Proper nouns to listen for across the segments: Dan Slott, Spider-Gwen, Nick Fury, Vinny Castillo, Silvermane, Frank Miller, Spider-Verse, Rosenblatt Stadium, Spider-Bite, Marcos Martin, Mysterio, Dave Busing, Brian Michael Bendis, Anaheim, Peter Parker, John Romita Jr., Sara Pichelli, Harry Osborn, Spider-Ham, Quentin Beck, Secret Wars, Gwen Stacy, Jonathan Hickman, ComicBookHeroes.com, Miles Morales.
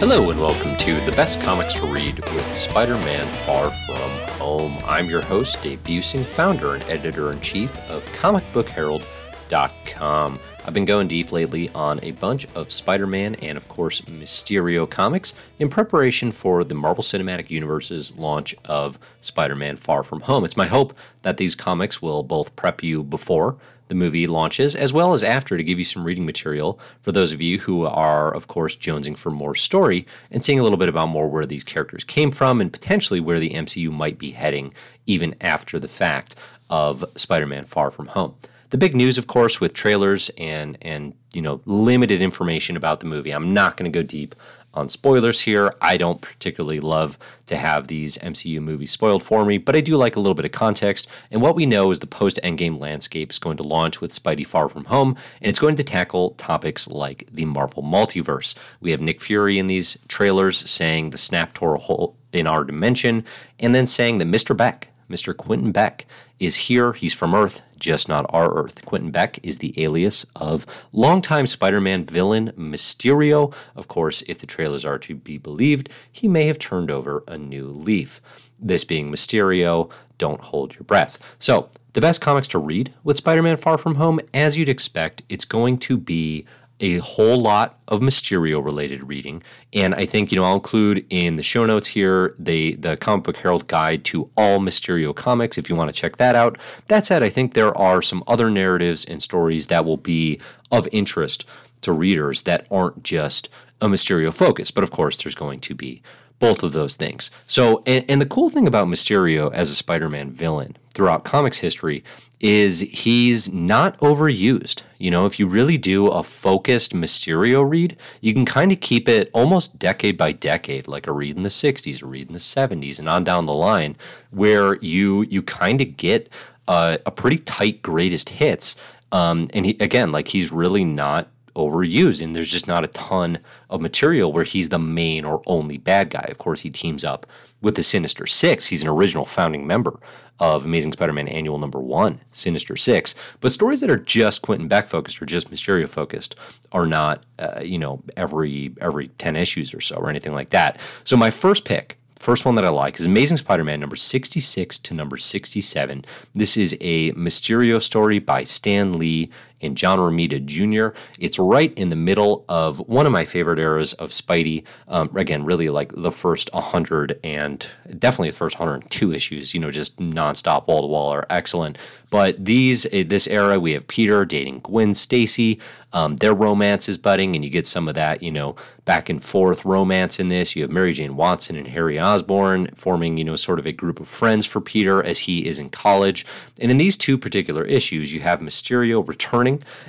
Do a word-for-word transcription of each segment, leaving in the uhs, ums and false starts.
Hello and welcome to The Best Comics to Read with Spider-Man Far From Home. I'm your host, Dave Busing, founder and editor-in-chief of comic book herald dot com. I've been going deep lately on a bunch of Spider-Man and, of course, Mysterio comics in preparation for the Marvel Cinematic Universe's launch of Spider-Man Far From Home. It's my hope that these comics will both prep you before the movie launches, as well as after, to give you some reading material for those of you who are, of course, jonesing for more story and seeing a little bit about more where these characters came from and potentially where the M C U might be heading even after the fact of Spider-Man Far From Home. The big news, of course, with trailers and, and you know, limited information about the movie. I'm not going to go deep on spoilers here. I don't particularly love to have these M C U movies spoiled for me, but I do like a little bit of context. And what we know is the post-Endgame landscape is going to launch with Spidey Far From Home, and it's going to tackle topics like the Marvel Multiverse. We have Nick Fury in these trailers saying the snap tore a hole in our dimension, and then saying that Mister Beck, Mister Quentin Beck, is here. He's from Earth, just not our Earth. Quentin Beck is the alias of longtime Spider-Man villain Mysterio. Of course, if the trailers are to be believed, he may have turned over a new leaf. This being Mysterio, don't hold your breath. So, the best comics to read with Spider-Man Far From Home, as you'd expect, it's going to be a whole lot of Mysterio-related reading, and I think, you know, I'll include in the show notes here the, the Comic Book Herald guide to all Mysterio comics if you want to check that out. That said, I think there are some other narratives and stories that will be of interest to readers that aren't just a Mysterio focus, but of course there's going to be both of those things. So, and, and the cool thing about Mysterio as a Spider-Man villain throughout comics history is he's not overused. You know, if you really do a focused Mysterio read, you can kind of keep it almost decade by decade, like a read in the sixties, a read in the seventies, and on down the line, where you you kind of get uh, a pretty tight greatest hits. Um, and he, again, like he's really not overused, and there's just not a ton of material where he's the main or only bad guy. Of course, he teams up with the Sinister Six. He's an original founding member of Amazing Spider-Man Annual Number One, Sinister Six. But stories that are just Quentin Beck focused or just Mysterio focused are not, uh, you know, every every ten issues or so or anything like that. So my first pick, first one that I like, is Amazing Spider-Man number sixty-six to number sixty-seven. This is a Mysterio story by Stan Lee and John Romita Junior It's right in the middle of one of my favorite eras of Spidey. Um, again, really like the first one hundred and definitely the first one hundred two issues, you know, just nonstop wall to wall are excellent. But these, this era, we have Peter dating Gwen Stacy. Um, their romance is budding, and you get some of that, you know, back and forth romance in this. You have Mary Jane Watson and Harry Osborn forming, you know, sort of a group of friends for Peter as he is in college. And in these two particular issues, you have Mysterio returning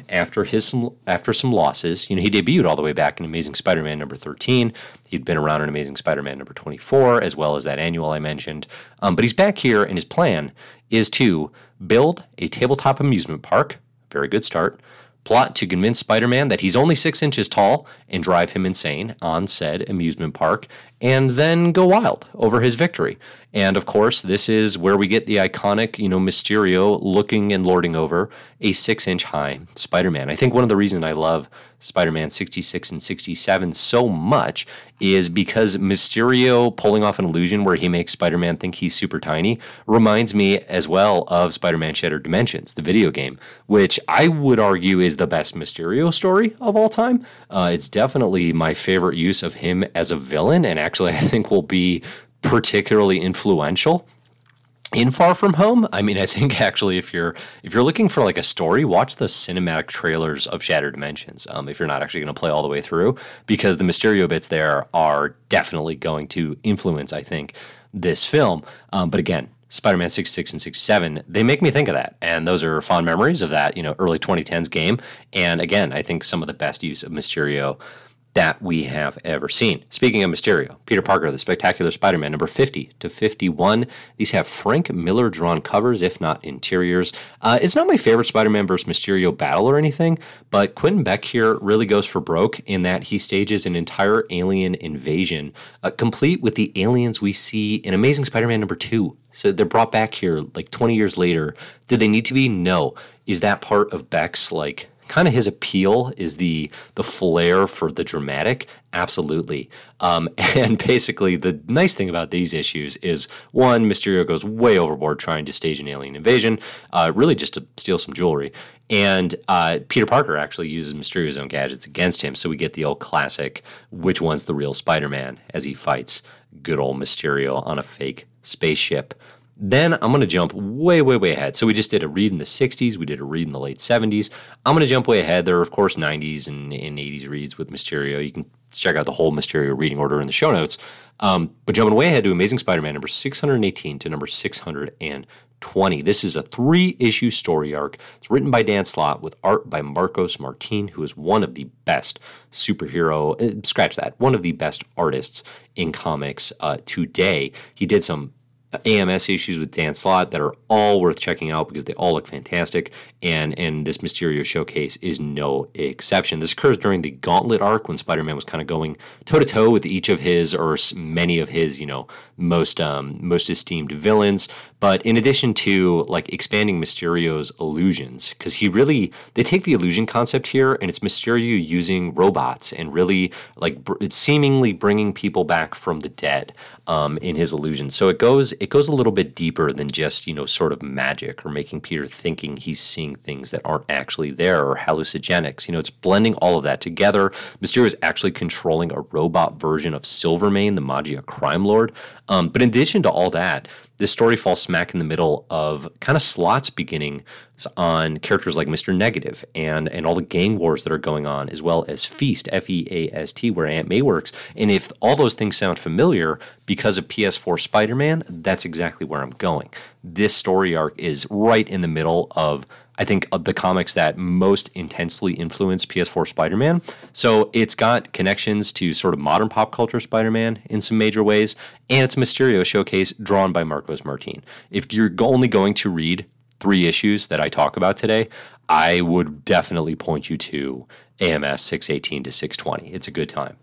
after his after some losses. You know, he debuted all the way back in Amazing Spider-Man number thirteen. He'd been around in Amazing Spider-Man number twenty-four, as well as that annual I mentioned. Um, but he's back here, and his plan is to build a tabletop amusement park. Very good start. Plot to convince Spider-Man that he's only six inches tall and drive him insane on said amusement park, and then go wild over his victory. And, of course, this is where we get the iconic, you know, Mysterio looking and lording over a six-inch high Spider-Man. I think one of the reasons I love Spider-Man sixty-six and sixty-seven so much is because Mysterio pulling off an illusion where he makes Spider-Man think he's super tiny reminds me as well of Spider-Man Shattered Dimensions, the video game, which I would argue is the best Mysterio story of all time. Uh, it's definitely my favorite use of him as a villain, and actually I think will be particularly influential in Far From Home. I mean, I think actually if you're if you're looking for like a story, watch the cinematic trailers of Shattered Dimensions, um, if you're not actually going to play all the way through, because the Mysterio bits there are definitely going to influence, I think, this film. Um, but again, Spider-Man sixty-six and sixty-seven, they make me think of that. And those are fond memories of that, you know, early twenty tens game. And again, I think some of the best use of Mysterio that we have ever seen. Speaking of Mysterio, Peter Parker, The Spectacular Spider-Man, number fifty to fifty-one. These have Frank Miller drawn covers, if not interiors. Uh, it's not my favorite Spider-Man versus Mysterio battle or anything, but Quentin Beck here really goes for broke in that he stages an entire alien invasion, uh, complete with the aliens we see in Amazing Spider-Man number two. So they're brought back here like twenty years later. Did they need to be? No. Is that part of Beck's, like, kind of his appeal is the the flair for the dramatic. Absolutely. Um, and basically, the nice thing about these issues is, one, Mysterio goes way overboard trying to stage an alien invasion, uh, really just to steal some jewelry. And uh, Peter Parker actually uses Mysterio's own gadgets against him, so we get the old classic, which one's the real Spider-Man, as he fights good old Mysterio on a fake spaceship. Then I'm going to jump way, way, way ahead. So we just did a read in the sixties. We did a read in the late seventies. I'm going to jump way ahead. There are, of course, nineties and, and eighties reads with Mysterio. You can check out the whole Mysterio reading order in the show notes. Um, but jumping way ahead to Amazing Spider-Man number six hundred eighteen to number six hundred twenty. This is a three-issue story arc. It's written by Dan Slott with art by Marcos Martin, who is one of the best superhero, scratch that, one of the best artists in comics uh, today. He did some A M S issues with Dan Slott that are all worth checking out because they all look fantastic, and and this Mysterio showcase is no exception. This occurs during the Gauntlet arc when Spider-Man was kind of going toe-to-toe with each of his, or many of his, you know, most um, most esteemed villains, but in addition to, like, expanding Mysterio's illusions, because he really, they take the illusion concept here, and it's Mysterio using robots and really, like, br- seemingly bringing people back from the dead um, in his illusions. So it goes It goes a little bit deeper than just, you know, sort of magic or making Peter thinking he's seeing things that aren't actually there, or hallucinogenics. You know, it's blending all of that together. Mysterio is actually controlling a robot version of Silvermane, the Magia crime lord. Um, but in addition to all that, this story falls smack in the middle of kind of Slott's beginning on characters like Mister Negative and, and all the gang wars that are going on, as well as FEAST, F E A S T, where Aunt May works. And if all those things sound familiar because of P S four Spider-Man, that's exactly where I'm going. This story arc is right in the middle of, I think, of the comics that most intensely influenced P S four Spider-Man. So it's got connections to sort of modern pop culture Spider-Man in some major ways, and it's a Mysterio showcase drawn by Marcos Martin. If you're only going to read three issues that I talk about today, I would definitely point you to A M S six eighteen to six twenty. It's a good time.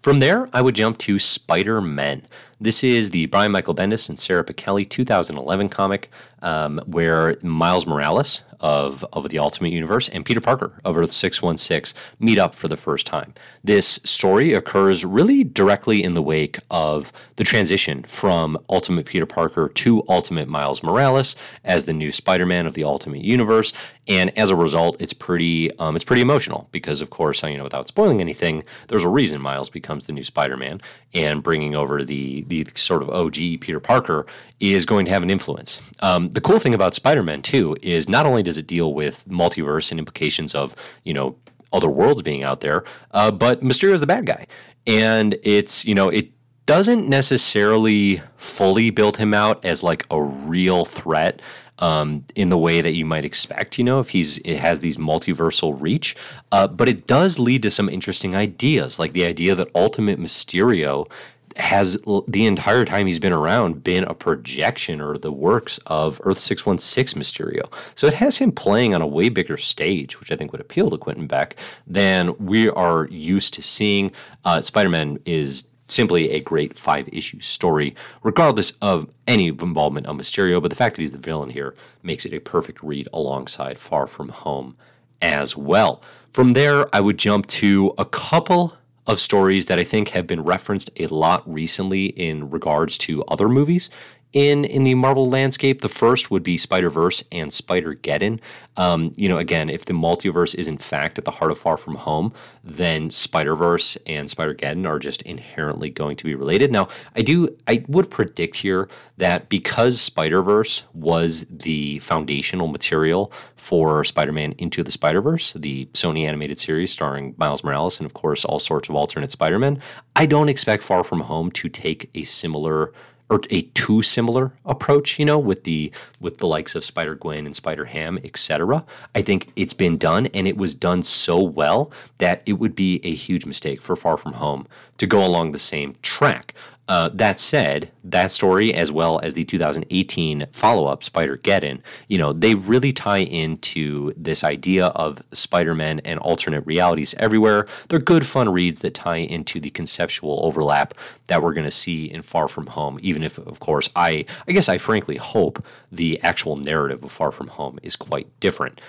From there, I would jump to Spider-Men. This is the Brian Michael Bendis and Sara Pichelli two thousand eleven comic um, where Miles Morales of, of the Ultimate Universe and Peter Parker of Earth six one six meet up for the first time. This story occurs really directly in the wake of the transition from Ultimate Peter Parker to Ultimate Miles Morales as the new Spider-Man of the Ultimate Universe, and as a result, it's pretty um, it's pretty emotional because, of course, you know, without spoiling anything, there's a reason Miles becomes the new Spider-Man, and bringing over the the sort of O G Peter Parker is going to have an influence. Um, the cool thing about Spider-Man, too, is not only does it deal with multiverse and implications of, you know, other worlds being out there, uh, but Mysterio is the bad guy. And it's, you know, it doesn't necessarily fully build him out as, like, a real threat Um, in the way that you might expect, you know, if he's it has these multiversal reach. Uh, but it does lead to some interesting ideas, like the idea that Ultimate Mysterio has the entire time he's been around been a projection or the works of Earth six one six Mysterio. So it has him playing on a way bigger stage, which I think would appeal to Quentin Beck than we are used to seeing. Uh, Spider-Man is simply a great five-issue story, regardless of any involvement of Mysterio, but the fact that he's the villain here makes it a perfect read alongside Far From Home as well. From there, I would jump to a couple of stories that I think have been referenced a lot recently in regards to other movies in in the Marvel landscape. The first would be Spider-Verse and Spider-Geddon. Um, you know, again, if the multiverse is in fact at the heart of Far From Home, then Spider-Verse and Spider-Geddon are just inherently going to be related. Now, I do, I would predict here that because Spider-Verse was the foundational material for Spider-Man Into the Spider-Verse, the Sony animated series starring Miles Morales and, of course, all sorts of alternate Spider-Men, I don't expect Far From Home to take a similar or a too similar approach, you know, with the with the likes of Spider-Gwen and Spider-Ham, et cetera. I think it's been done, and it was done so well that it would be a huge mistake for Far From Home to go along the same track. Uh, that said, that story, as well as the two thousand eighteen follow-up, Spider-Geddon, you know, they really tie into this idea of Spider-Man and alternate realities everywhere. They're good, fun reads that tie into the conceptual overlap that we're going to see in Far From Home, even if, of course, I, I guess I frankly hope the actual narrative of Far From Home is quite different.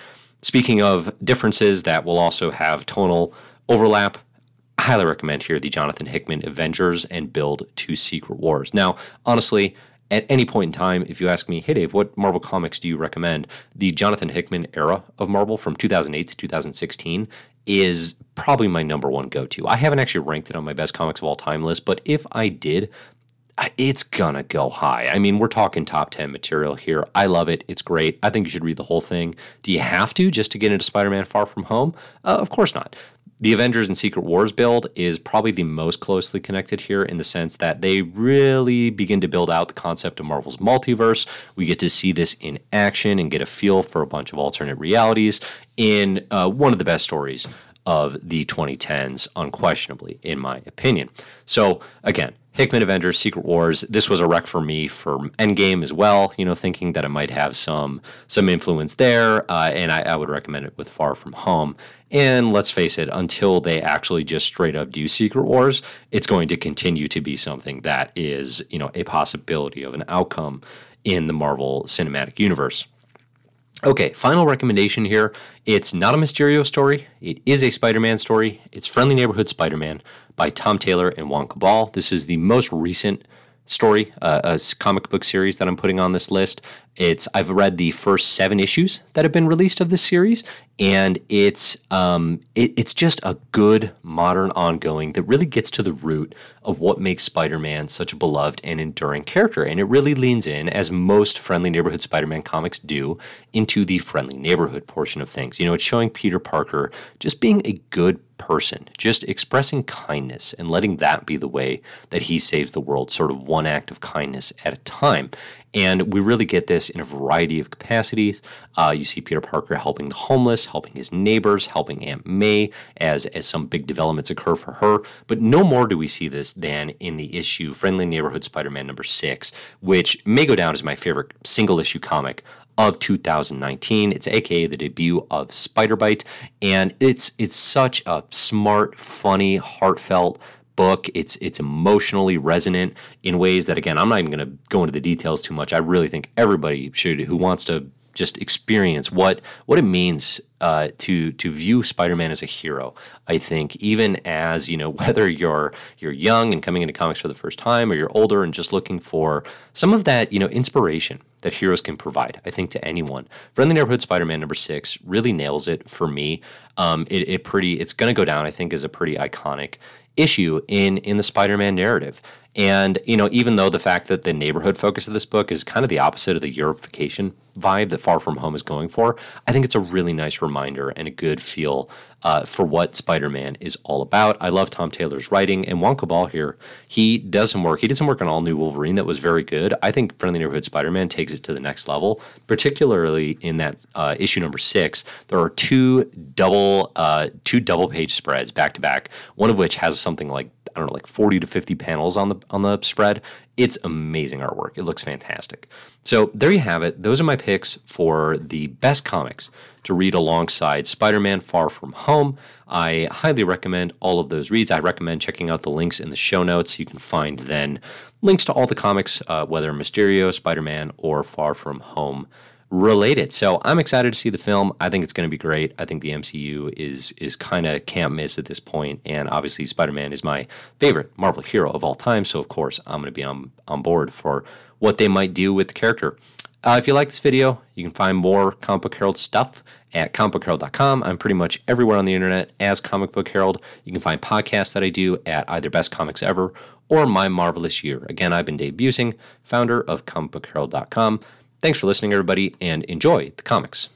Speaking of differences that will also have tonal overlap, I highly recommend here the Jonathan Hickman Avengers and build to Secret Wars. Now, honestly, at any point in time, if you ask me, hey Dave, what Marvel comics do you recommend? The Jonathan Hickman era of Marvel from two thousand eight to two thousand sixteen is probably my number one go-to. I haven't actually ranked it on my best comics of all time list, but if I did, it's gonna go high. I mean, we're talking top ten material here. I love it. It's great. I think you should read the whole thing. Do you have to just to get into Spider-Man Far From Home? Uh, of course not. The Avengers and Secret Wars build is probably the most closely connected here in the sense that they really begin to build out the concept of Marvel's multiverse. We get to see this in action and get a feel for a bunch of alternate realities in uh, one of the best stories of the twenty tens, unquestionably, in my opinion. So, again, Hickman Avengers, Secret Wars, this was a wreck for me for Endgame as well, you know, thinking that it might have some some influence there, uh, and I, I would recommend it with Far From Home. And let's face it, until they actually just straight up do Secret Wars, it's going to continue to be something that is, you know, a possibility of an outcome in the Marvel Cinematic Universe. Okay, final recommendation here. It's not a Mysterio story. It is a Spider-Man story. It's Friendly Neighborhood Spider-Man by Tom Taylor and Juan Cabal. This is the most recent story, uh, a comic book series that I'm putting on this list. It's I've read the first seven issues that have been released of this series, and it's um, it, it's just a good modern ongoing that really gets to the root of what makes Spider-Man such a beloved and enduring character, and it really leans in, as most Friendly Neighborhood Spider-Man comics do, into the friendly neighborhood portion of things. You know, it's showing Peter Parker just being a good person, just expressing kindness and letting that be the way that he saves the world, sort of one act of kindness at a time. And we really get this in a variety of capacities. Uh, you see Peter Parker helping the homeless, helping his neighbors, helping Aunt May as, as some big developments occur for her. But no more do we see this than in the issue Friendly Neighborhood Spider-Man number six, which may go down as my favorite single issue comic of two thousand nineteen. It's aka the debut of Spider-Bite. And it's it's such a smart, funny, heartfelt book. It's it's emotionally resonant in ways that, again, I'm not even going to go into the details too much. I really think everybody should who wants to just experience what what it means uh, to to view Spider-Man as a hero. I think even as, you know, whether you're you're young and coming into comics for the first time, or you're older and just looking for some of that, you know, inspiration that heroes can provide, I think, to anyone. Friendly Neighborhood Spider-Man number six really nails it for me. Um, it, it pretty it's going to go down, I think, as a pretty iconic issue in in the Spider-Man narrative. And, you know, even though the fact that the neighborhood focus of this book is kind of the opposite of the Europeification vibe that Far From Home is going for, I think it's a really nice reminder and a good feel uh, for what Spider-Man is all about. I love Tom Taylor's writing, and Juan Cabal here, he does some work. He did some work on All New Wolverine that was very good. I think Friendly Neighborhood Spider-Man takes it to the next level, particularly in that uh, issue number six. There are two double uh, two double page spreads back to back, one of which has something like, I don't know, like forty to fifty panels on the on the spread. It's amazing artwork. It looks fantastic. So there you have it. Those are my picks for the best comics to read alongside Spider-Man Far From Home. I highly recommend all of those reads. I recommend checking out the links in the show notes. You can find then links to all the comics, uh, whether Mysterio, Spider-Man, or Far From Home related. So I'm excited to see the film. I think it's going to be great. I think the M C U is is kind of can't miss at this point. And obviously Spider-Man is my favorite Marvel hero of all time. So of course I'm going to be on, on board for what they might do with the character. Uh, if you like this video, you can find more Comic Book Herald stuff at comic book herald dot com. I'm pretty much everywhere on the internet as Comic Book Herald. You can find podcasts that I do at either Best Comics Ever or My Marvelous Year. Again, I've been Dave Busing, founder of comic book herald dot com. Thanks for listening, everybody, and enjoy the comics.